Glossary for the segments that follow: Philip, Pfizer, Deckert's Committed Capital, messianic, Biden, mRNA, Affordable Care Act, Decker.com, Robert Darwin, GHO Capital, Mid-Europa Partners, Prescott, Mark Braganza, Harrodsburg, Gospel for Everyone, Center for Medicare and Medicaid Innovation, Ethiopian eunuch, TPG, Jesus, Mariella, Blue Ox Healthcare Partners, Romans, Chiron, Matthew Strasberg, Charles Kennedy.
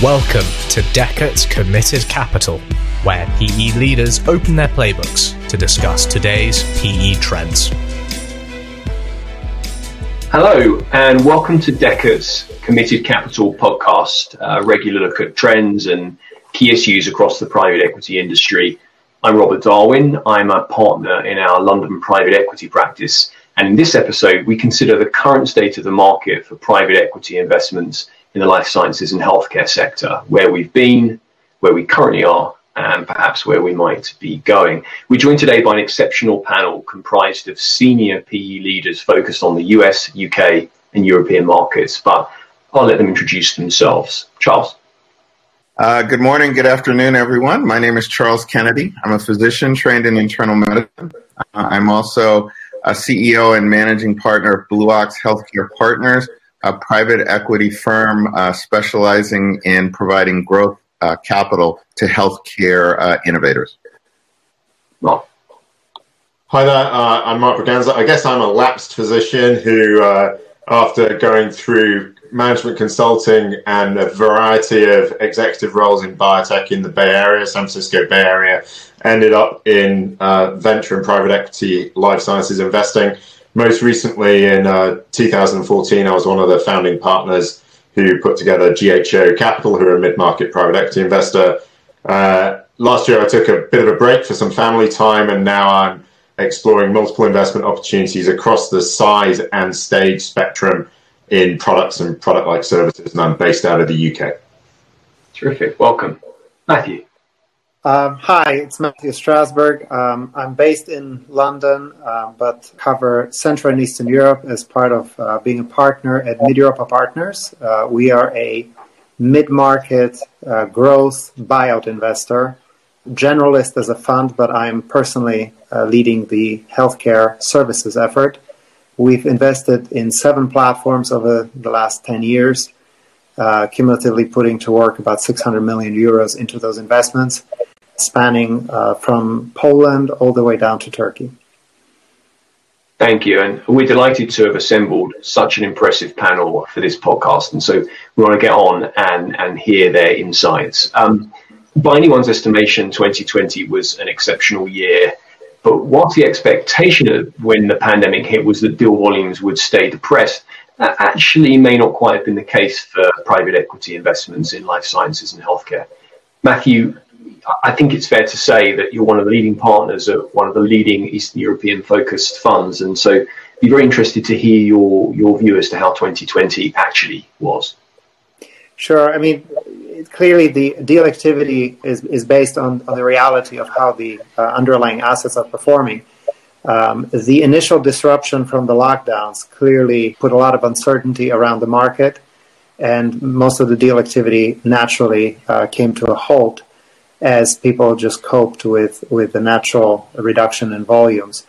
Welcome to Deckert's Committed Capital, where PE leaders open their playbooks to discuss today's PE trends. Hello, and welcome to Deckert's Committed Capital podcast, a regular look at trends and key issues across the private equity industry. I'm Robert Darwin. I'm a partner in our London private equity practice. And in this episode, we consider the current state of the market for private equity investments in the life sciences and healthcare sector, where we've been, where we currently are, and perhaps where we might be going. We're joined today by an exceptional panel comprised of senior PE leaders focused on the US, UK, and European markets, but I'll let them introduce themselves. Charles. Good morning, good afternoon, everyone. My name is Charles Kennedy. I'm a physician trained in internal medicine. I'm also a CEO and managing partner of Blue Ox Healthcare Partners, a private equity firm specializing in providing growth capital to healthcare innovators. Hi there, I'm Mark Braganza. I guess I'm a lapsed physician who, after going through management consulting and a variety of executive roles in biotech in the Bay Area, San Francisco Bay Area, ended up in venture and private equity life sciences investing. Most recently, in 2014, I was one of the founding partners who put together GHO Capital, who are a mid-market private equity investor. Last year, I took a bit of a break for some family time, and now I'm exploring multiple investment opportunities across the size and stage spectrum in products and product-like services, and I'm based out of the UK. Terrific. Welcome. Matthew. Hi, it's Matthew Strasberg. I'm based in London, but cover Central and Eastern Europe as part of being a partner at Mid-Europa Partners. We are a mid-market growth buyout investor, generalist as a fund, but I'm personally leading the healthcare services effort. We've invested in 7 platforms over the last 10 years, cumulatively putting to work about 600 million euros into those investments, spanning from Poland all the way down to Turkey. Thank you. And we're delighted to have assembled such an impressive panel for this podcast. And so we want to get on and hear their insights. By anyone's estimation, 2020 was an exceptional year. But whilst the expectation when the pandemic hit was that deal volumes would stay depressed, that actually may not quite have been the case for private equity investments in life sciences and healthcare. Matthew, I think it's fair to say that you're one of the leading partners at one of the leading Eastern European focused funds. And so I'd be very interested to hear your view as to how 2020 actually was. Sure. I mean, clearly the deal activity is based on the reality of how the underlying assets are performing. The initial disruption from the lockdowns clearly put a lot of uncertainty around the market, and most of the deal activity naturally came to a halt as people just coped with the natural reduction in volumes.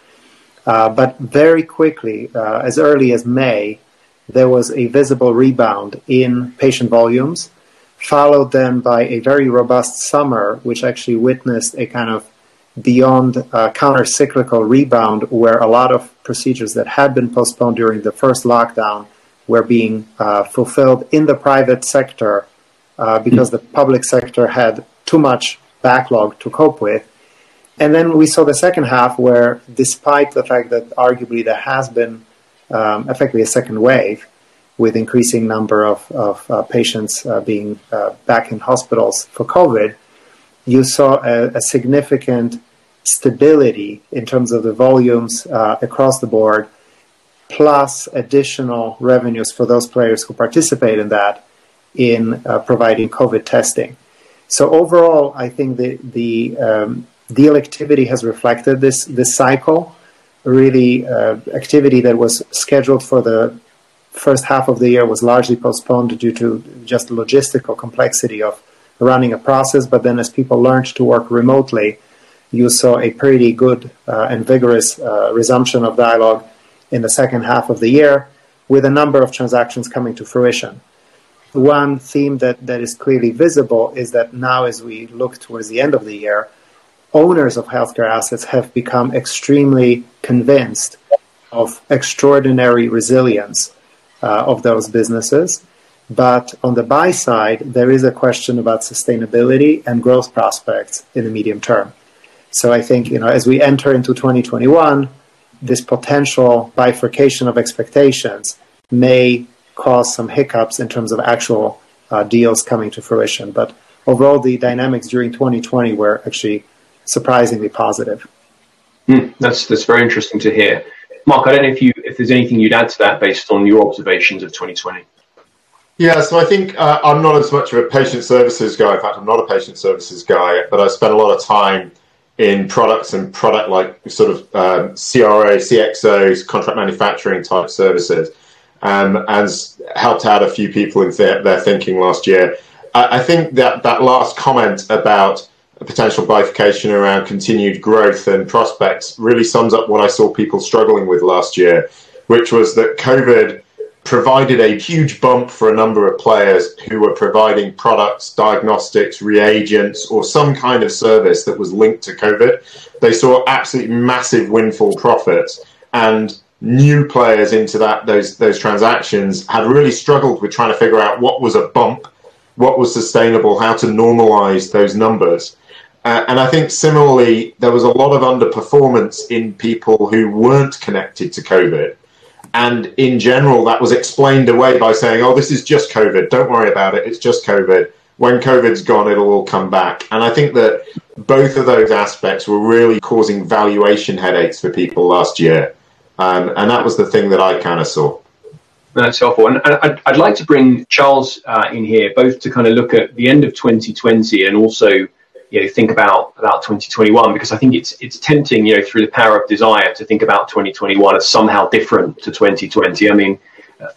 But very quickly, as early as May, there was a visible rebound in patient volumes, followed then by a very robust summer, which actually witnessed a kind of beyond counter-cyclical rebound, where a lot of procedures that had been postponed during the first lockdown were being fulfilled in the private sector because the public sector had too much backlog to cope with. And then we saw the second half where, despite the fact that arguably there has been effectively a second wave with increasing number of patients being back in hospitals for COVID, you saw a significant stability in terms of the volumes across the board, plus additional revenues for those players who participate in that in providing COVID testing. So overall, I think the deal activity has reflected this cycle, really activity that was scheduled for the first half of the year was largely postponed due to just logistical complexity of running a process. But then as people learned to work remotely, you saw a pretty good and vigorous resumption of dialogue in the second half of the year, with a number of transactions coming to fruition. One theme that is clearly visible is that now, as we look towards the end of the year, owners of healthcare assets have become extremely convinced of extraordinary resilience of those businesses, But on the buy side, there is a question about sustainability and growth prospects in the medium term. So I think, as we enter into 2021, this potential bifurcation of expectations may cause some hiccups in terms of actual deals coming to fruition. But overall, the dynamics during 2020 were actually surprisingly positive. That's very interesting to hear. Mark, I don't know if there's anything you'd add to that based on your observations of 2020. Yeah, so I think I'm not as much of a patient services guy. In fact, I'm not a patient services guy, but I spent a lot of time in products and product-like sort of CRO, CXOs, contract manufacturing type services, and helped out a few people in their thinking last year. I think that last comment about a potential bifurcation around continued growth and prospects really sums up what I saw people struggling with last year, which was that COVID provided a huge bump for a number of players who were providing products, diagnostics, reagents, or some kind of service that was linked to COVID. They saw absolutely massive windfall profits, and new players into those transactions had really struggled with trying to figure out what was a bump, what was sustainable, how to normalize those numbers. And I think similarly, there was a lot of underperformance in people who weren't connected to COVID. And in general, that was explained away by saying, oh, this is just COVID. Don't worry about it. It's just COVID. When COVID's gone, it'll all come back. And I think that both of those aspects were really causing valuation headaches for people last year. And that was the thing that I kind of saw. That's helpful. And I'd like to bring Charles in here, both to kind of look at the end of 2020 and also think about 2021, because I think it's tempting, through the power of desire to think about 2021 as somehow different to 2020. I mean,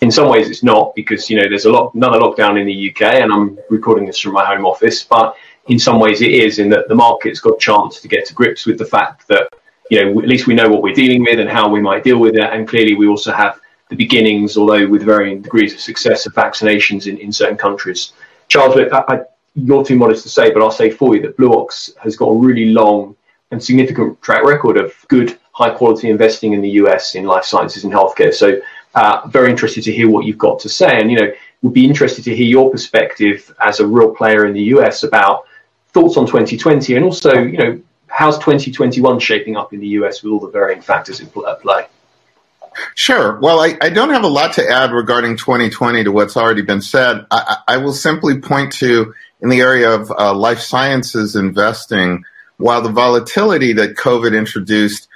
in some ways it's not, because, there's another lockdown in the UK, and I'm recording this from my home office, but in some ways it is, in that the market's got a chance to get to grips with the fact that, at least we know what we're dealing with and how we might deal with it. And clearly we also have the beginnings, although with varying degrees of success, of vaccinations in certain countries. Charles, look, you're too modest to say, but I'll say for you that Blue Ox has got a really long and significant track record of good, high-quality investing in the US in life sciences and healthcare. So very interested to hear what you've got to say. And, we'd be interested to hear your perspective as a real player in the US about thoughts on 2020 and also, how's 2021 shaping up in the US with all the varying factors at play? Sure. Well, I don't have a lot to add regarding 2020 to what's already been said. I will simply point to, in the area of life sciences investing, while the volatility that COVID introduced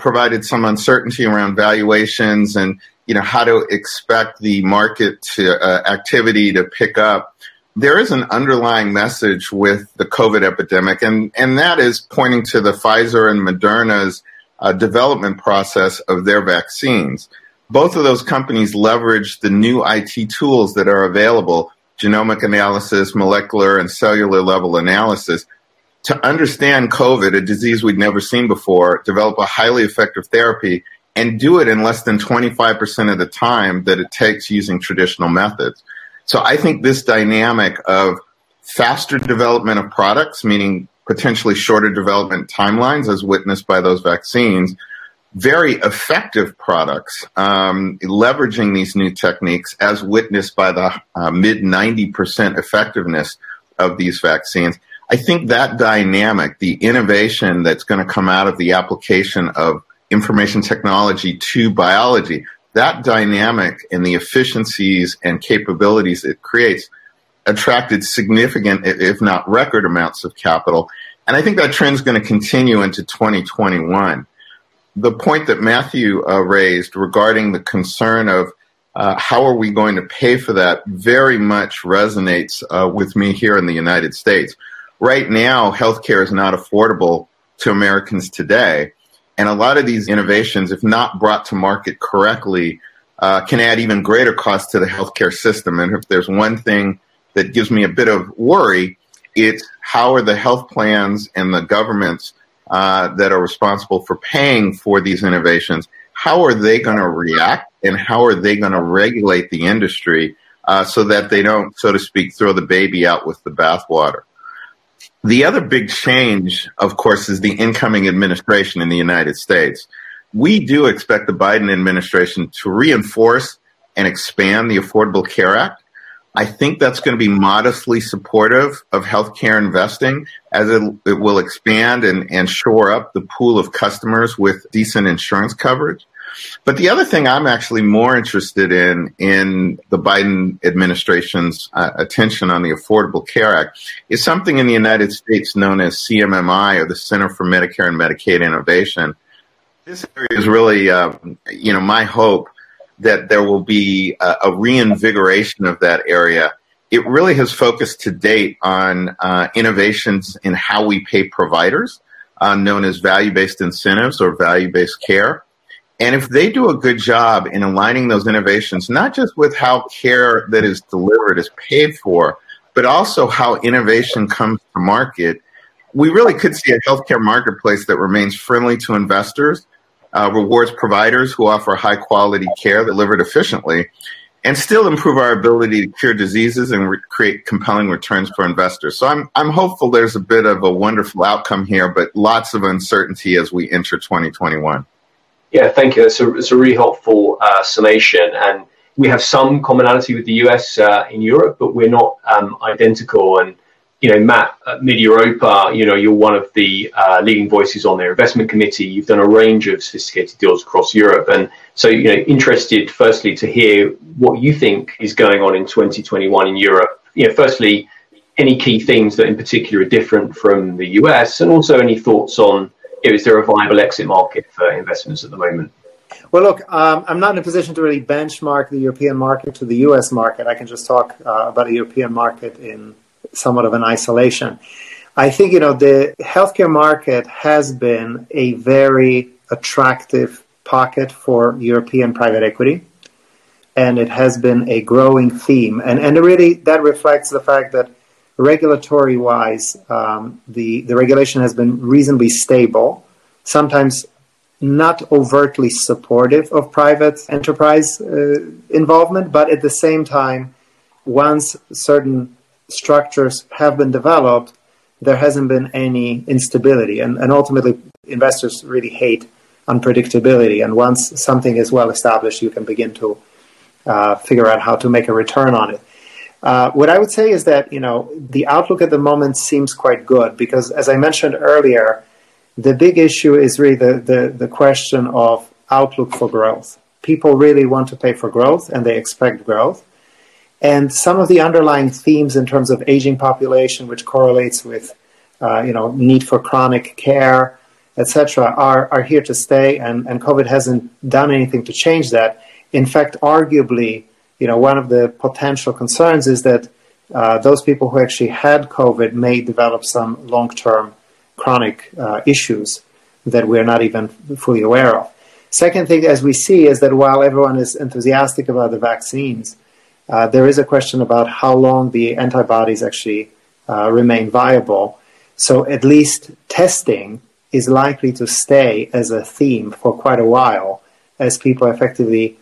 provided some uncertainty around valuations and how to expect the market to activity to pick up, there is an underlying message with the COVID epidemic, and that is pointing to the Pfizer and Moderna's development process of their vaccines. Both of those companies leverage the new IT tools that are available, genomic analysis, molecular and cellular level analysis, to understand COVID, a disease we'd never seen before, develop a highly effective therapy, and do it in less than 25% of the time that it takes using traditional methods. So I think this dynamic of faster development of products, meaning potentially shorter development timelines as witnessed by those vaccines, very effective products, leveraging these new techniques as witnessed by the mid 90% effectiveness of these vaccines. I think that dynamic, the innovation that's going to come out of the application of information technology to biology, that dynamic and the efficiencies and capabilities it creates attracted significant, if not record amounts of capital. And I think that trend's going to continue into 2021. The point that Matthew raised regarding the concern of how are we going to pay for that very much resonates with me here in the United States. Right now, healthcare is not affordable to Americans today. And a lot of these innovations, if not brought to market correctly, can add even greater cost to the healthcare system. And if there's one thing that gives me a bit of worry, it's how are the health plans and the governments that are responsible for paying for these innovations, how are they going to react, and how are they going to regulate the industry so that they don't, so to speak, throw the baby out with the bathwater? The other big change, of course, is the incoming administration in the United States. We do expect the Biden administration to reinforce and expand the Affordable Care Act. I think that's going to be modestly supportive of healthcare investing, as it will expand and shore up the pool of customers with decent insurance coverage. But the other thing I'm actually more interested in the Biden administration's attention on the Affordable Care Act is something in the United States known as CMMI, or the Center for Medicare and Medicaid Innovation. This area is really, my hope that there will be a reinvigoration of that area. It really has focused to date on innovations in how we pay providers, known as value-based incentives or value-based care. And if they do a good job in aligning those innovations, not just with how care that is delivered is paid for, but also how innovation comes to market, we really could see a healthcare marketplace that remains friendly to investors, rewards providers who offer high-quality care delivered efficiently, and still improve our ability to cure diseases and create compelling returns for investors. So I'm hopeful there's a bit of a wonderful outcome here, but lots of uncertainty as we enter 2021. Yeah, thank you. It's a really helpful summation. And we have some commonality with the US in Europe, but we're not identical. And, Matt, at Mid-Europa, you're one of the leading voices on their investment committee. You've done a range of sophisticated deals across Europe. And so, interested, firstly, to hear what you think is going on in 2021 in Europe. Firstly, any key themes that in particular are different from the US, and also any thoughts on is there a viable exit market for investments at the moment? Well, look, I'm not in a position to really benchmark the European market to the US market. I can just talk about the European market in somewhat of an isolation. I think, the healthcare market has been a very attractive pocket for European private equity, and it has been a growing theme. And really, that reflects the fact that regulatory-wise, the regulation has been reasonably stable, sometimes not overtly supportive of private enterprise involvement, but at the same time, once certain structures have been developed, there hasn't been any instability. And ultimately, investors really hate unpredictability. And once something is well established, you can begin to figure out how to make a return on it. What I would say is that, the outlook at the moment seems quite good because, as I mentioned earlier, the big issue is really the question of outlook for growth. People really want to pay for growth and they expect growth. And some of the underlying themes in terms of aging population, which correlates with, need for chronic care, etc., are here to stay. And COVID hasn't done anything to change that. In fact, arguably, one of the potential concerns is that those people who actually had COVID may develop some long-term chronic issues that we're not even fully aware of. Second thing, as we see, is that while everyone is enthusiastic about the vaccines, there is a question about how long the antibodies actually remain viable. So at least testing is likely to stay as a theme for quite a while as people effectively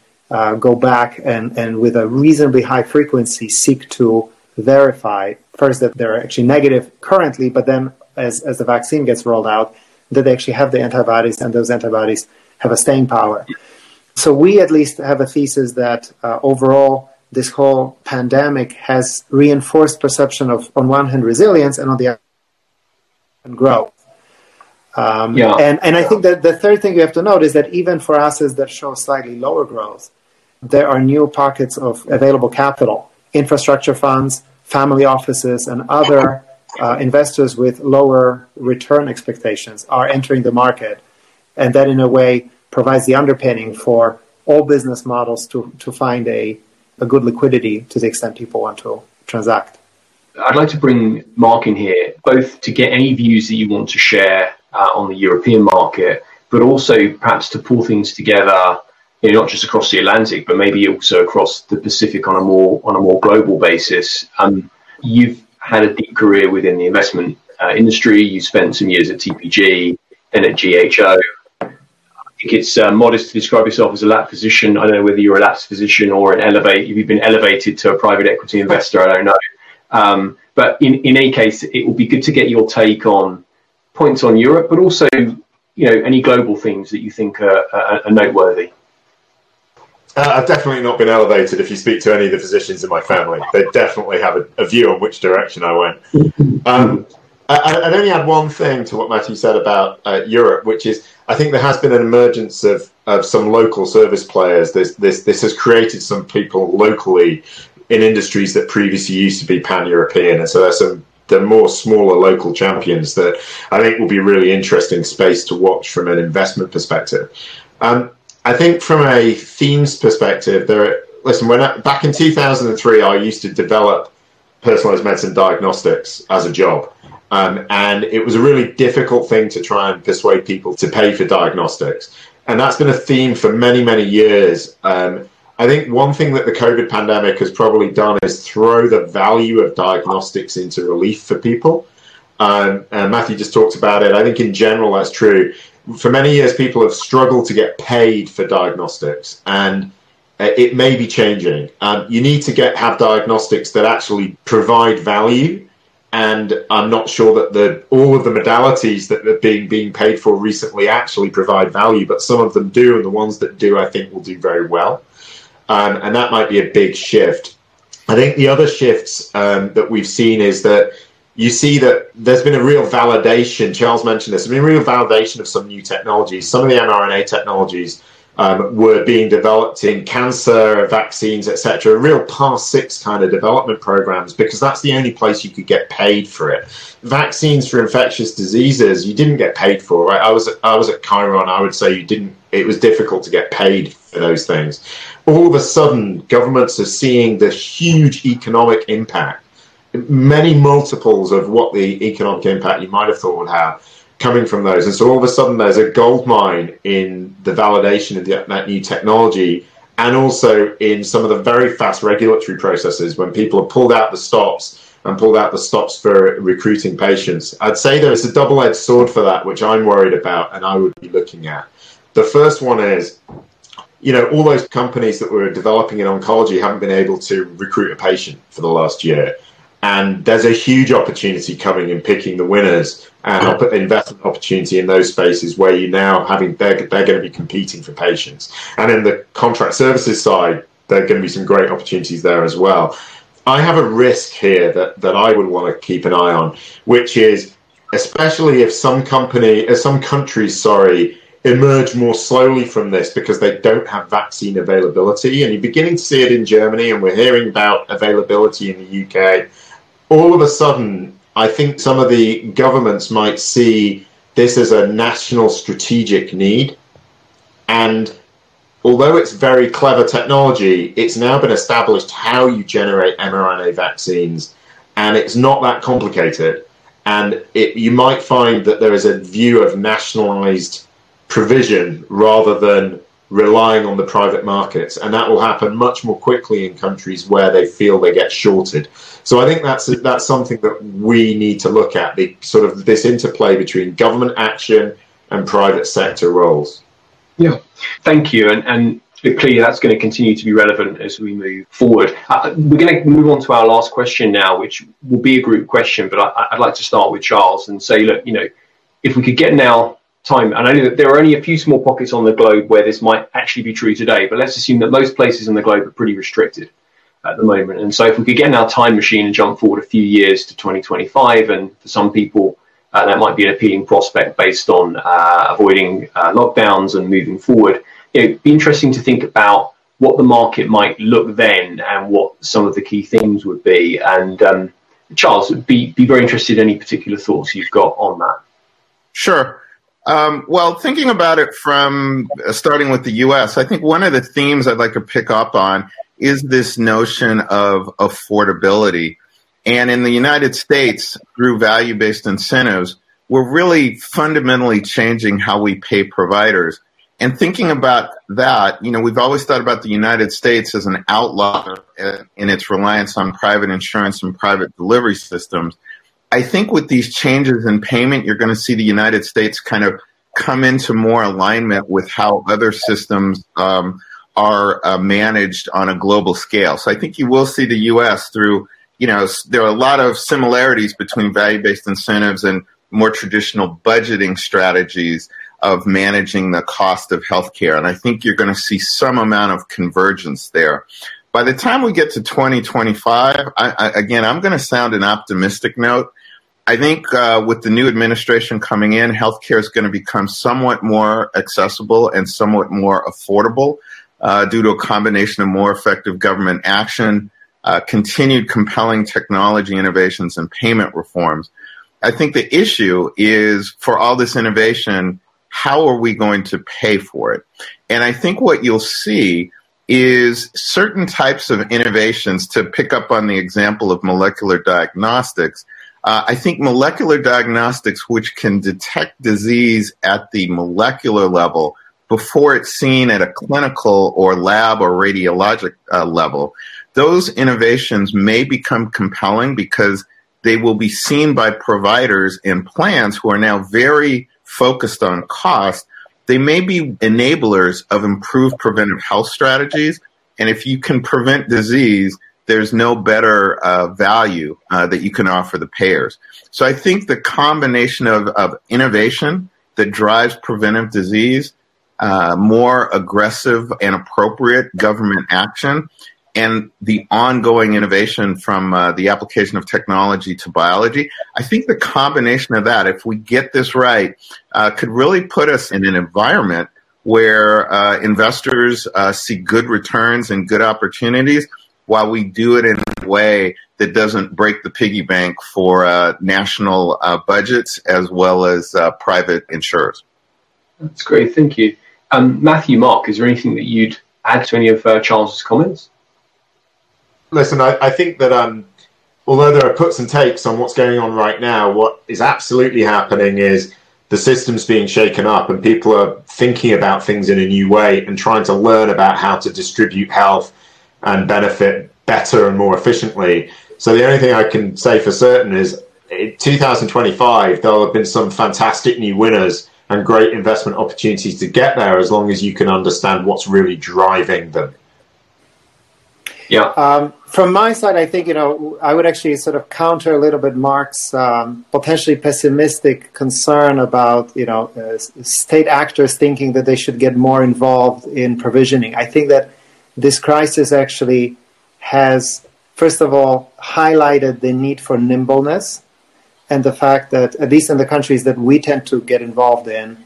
go back and with a reasonably high frequency seek to verify first that they're actually negative currently, but then as the vaccine gets rolled out, that they actually have the antibodies and those antibodies have a staying power. So we at least have a thesis that overall this whole pandemic has reinforced perception of, on one hand, resilience and on the other hand, growth. And I think that the third thing you have to note is that even for assets that show slightly lower growth, there are new pockets of available capital, infrastructure funds, family offices, and other investors with lower return expectations are entering the market. And that, in a way, provides the underpinning for all business models to find a good liquidity to the extent people want to transact. I'd like to bring Mark in here, both to get any views that you want to share on the European market, but also perhaps to pull things together, not just across the Atlantic, but maybe also across the Pacific on a more global basis. You've had a deep career within the investment industry. You spent some years at TPG, then at GHO. I think it's modest to describe yourself as a lapsed physician. I don't know whether you're a lapsed physician or if you've been elevated to a private equity investor, I don't know. But in any case, it will be good to get your take on points on Europe, but also, any global themes that you think are noteworthy. I've definitely not been elevated. If you speak to any of the physicians in my family, they definitely have a view on which direction I went. I'd only add one thing to what Matthew said about Europe, which is I think there has been an emergence of some local service players. This has created some people locally in industries that previously used to be pan-European. And so there are more smaller local champions that I think will be really interesting space to watch from an investment perspective. I think from a themes perspective, back in 2003, I used to develop personalized medicine diagnostics as a job. And it was a really difficult thing to try and persuade people to pay for diagnostics. And that's been a theme for many, many years. I think one thing that the COVID pandemic has probably done is throw the value of diagnostics into relief for people. And Matthew just talked about it. I think in general, that's true. For many years, people have struggled to get paid for diagnostics, and it may be changing. You need to have diagnostics that actually provide value. And I'm not sure that all of the modalities that are being paid for recently actually provide value, but some of them do, and the ones that do, I think, will do very well. And that might be a big shift. I think the other shifts that we've seen is that you see that there's been a real validation. Charles mentioned this. I mean, real validation of some new technologies. Some of the mRNA technologies were being developed in cancer, vaccines, etc. Real past six kind of development programs, because that's the only place you could get paid for it. Vaccines for infectious diseases, you didn't get paid for, right? I was at Chiron. I would say you didn't. It was difficult to get paid for those things. All of a sudden, governments are seeing the huge economic impact, many multiples of what the economic impact you might have thought would have, coming from those. And so all of a sudden there's a gold mine in the validation of that new technology, and also in some of the very fast regulatory processes when people have pulled out the stops for recruiting patients. I'd say there is a double-edged sword for that, which I'm worried about and I would be looking at. The first one is, you know, all those companies that were developing in oncology haven't been able to recruit a patient for the last year. And there's a huge opportunity coming in picking the winners and investment opportunity in those spaces where you're now having, they're going to be competing for patients. And in the contract services side, there are going to be some great opportunities there as well. I have a risk here that I would want to keep an eye on, which is especially if some countries emerge more slowly from this because they don't have vaccine availability. And you're beginning to see it in Germany, and we're hearing about availability in the UK. All of a sudden, I think some of the governments might see this as a national strategic need. And although it's very clever technology, it's now been established how you generate mRNA vaccines, and it's not that complicated. And you might find that there is a view of nationalized provision rather than relying on the private markets, and that will happen much more quickly in countries where they feel they get shorted. So I think that's something that we need to look at, the sort of this interplay between government action and private sector roles. Yeah, thank you, and clearly that's going to continue to be relevant as we move forward. We're going to move on to our last question now, which will be a group question, but I'd like to start with Charles and say, look, you know, if we could get now time, and I know that there are only a few small pockets on the globe where this might actually be true today, but let's assume that most places on the globe are pretty restricted at the moment. And so if we could get in our time machine and jump forward a few years to 2025, and for some people that might be an appealing prospect based on avoiding lockdowns and moving forward, it'd be interesting to think about what the market might look then and what some of the key themes would be. And Charles, be very interested in any particular thoughts you've got on that. Sure. Well, thinking about it from starting with the U.S., I think one of the themes I'd like to pick up on is this notion of affordability. And in the United States, through value-based incentives, we're really fundamentally changing how we pay providers. And thinking about that, you know, we've always thought about the United States as an outlier in its reliance on private insurance and private delivery systems. I think with these changes in payment, you're going to see the United States kind of come into more alignment with how other systems are managed on a global scale. So I think you will see the U.S. through, you know, there are a lot of similarities between value-based incentives and more traditional budgeting strategies. of managing the cost of healthcare. And I think you're going to see some amount of convergence there. By the time we get to 2025, again, I'm going to sound an optimistic note. I think with the new administration coming in, healthcare is going to become somewhat more accessible and somewhat more affordable due to a combination of more effective government action, continued compelling technology innovations, and payment reforms. I think the issue is, for all this innovation, how are we going to pay for it? And I think what you'll see is certain types of innovations, to pick up on the example of molecular diagnostics. I think molecular diagnostics, which can detect disease at the molecular level before it's seen at a clinical or lab or radiologic level, those innovations may become compelling because they will be seen by providers and plans who are now very focused on cost. They may be enablers of improved preventive health strategies. And if you can prevent disease, there's no better value that you can offer the payers. So I think the combination of innovation that drives preventive disease, more aggressive and appropriate government action, and the ongoing innovation from the application of technology to biology, I think the combination of that, if we get this right, could really put us in an environment where investors see good returns and good opportunities, while we do it in a way that doesn't break the piggy bank for national budgets as well as private insurers. That's great, thank you. Matthew, Mark, is there anything that you'd add to any of Charles's comments? Listen, I think that although there are puts and takes on what's going on right now, what is absolutely happening is the system's being shaken up and people are thinking about things in a new way and trying to learn about how to distribute health and benefit better and more efficiently. So the only thing I can say for certain is in 2025, there'll have been some fantastic new winners and great investment opportunities to get there, as long as you can understand what's really driving them. Yeah. From my side, I think, I would actually sort of counter a little bit Mark's potentially pessimistic concern about, state actors thinking that they should get more involved in provisioning. I think that this crisis actually has, first of all, highlighted the need for nimbleness, and the fact that, at least in the countries that we tend to get involved in,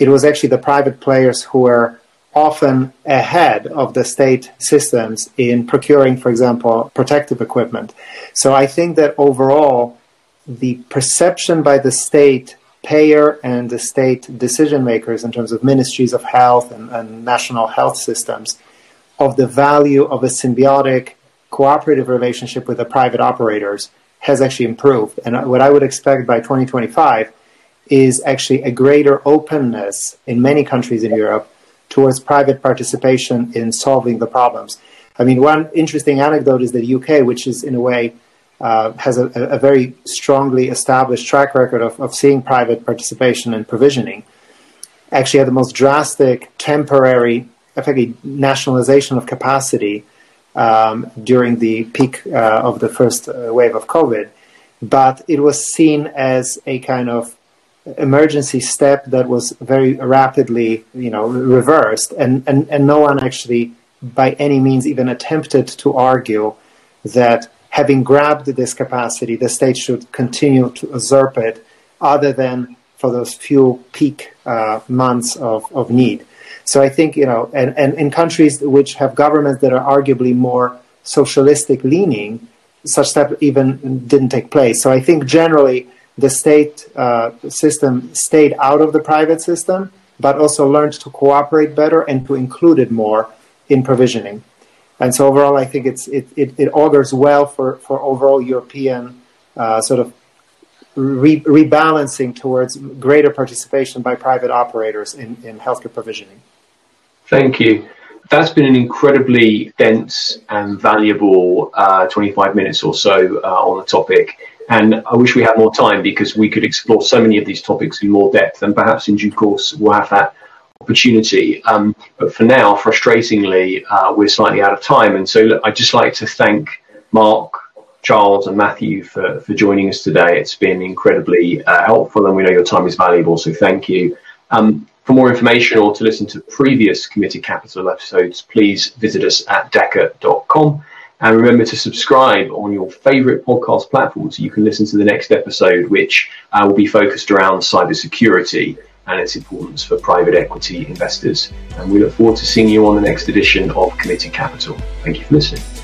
it was actually the private players who were often ahead of the state systems in procuring, for example, protective equipment. So I think that overall, the perception by the state payer and the state decision makers in terms of ministries of health and national health systems of the value of a symbiotic cooperative relationship with the private operators has actually improved. And what I would expect by 2025 is actually a greater openness in many countries in Europe towards private participation in solving the problems. I mean, one interesting anecdote is that the UK, which is in a way has a very strongly established track record of seeing private participation and provisioning, actually had the most drastic temporary, effectively nationalization of capacity during the peak of the first wave of COVID. But it was seen as a kind of emergency step that was very rapidly, reversed, and no one actually by any means even attempted to argue that having grabbed this capacity, the state should continue to usurp it, other than for those few peak months of need. So I think, and in countries which have governments that are arguably more socialistic leaning, such step even didn't take place. So I think generally the state system stayed out of the private system, but also learned to cooperate better and to include it more in provisioning. And so overall, I think it augurs well for overall European sort of rebalancing towards greater participation by private operators in healthcare provisioning. Thank you. That's been an incredibly dense and valuable 25 minutes or so on the topic. And I wish we had more time, because we could explore so many of these topics in more depth, and perhaps in due course we'll have that opportunity. But for now, frustratingly, we're slightly out of time. And so I'd just like to thank Mark, Charles and Matthew for joining us today. It's been incredibly helpful, and we know your time is valuable, so thank you. For more information or to listen to previous Committed Capital episodes, please visit us at Decker.com. And remember to subscribe on your favorite podcast platform so you can listen to the next episode, which will be focused around cybersecurity and its importance for private equity investors. And we look forward to seeing you on the next edition of Committed Capital. Thank you for listening.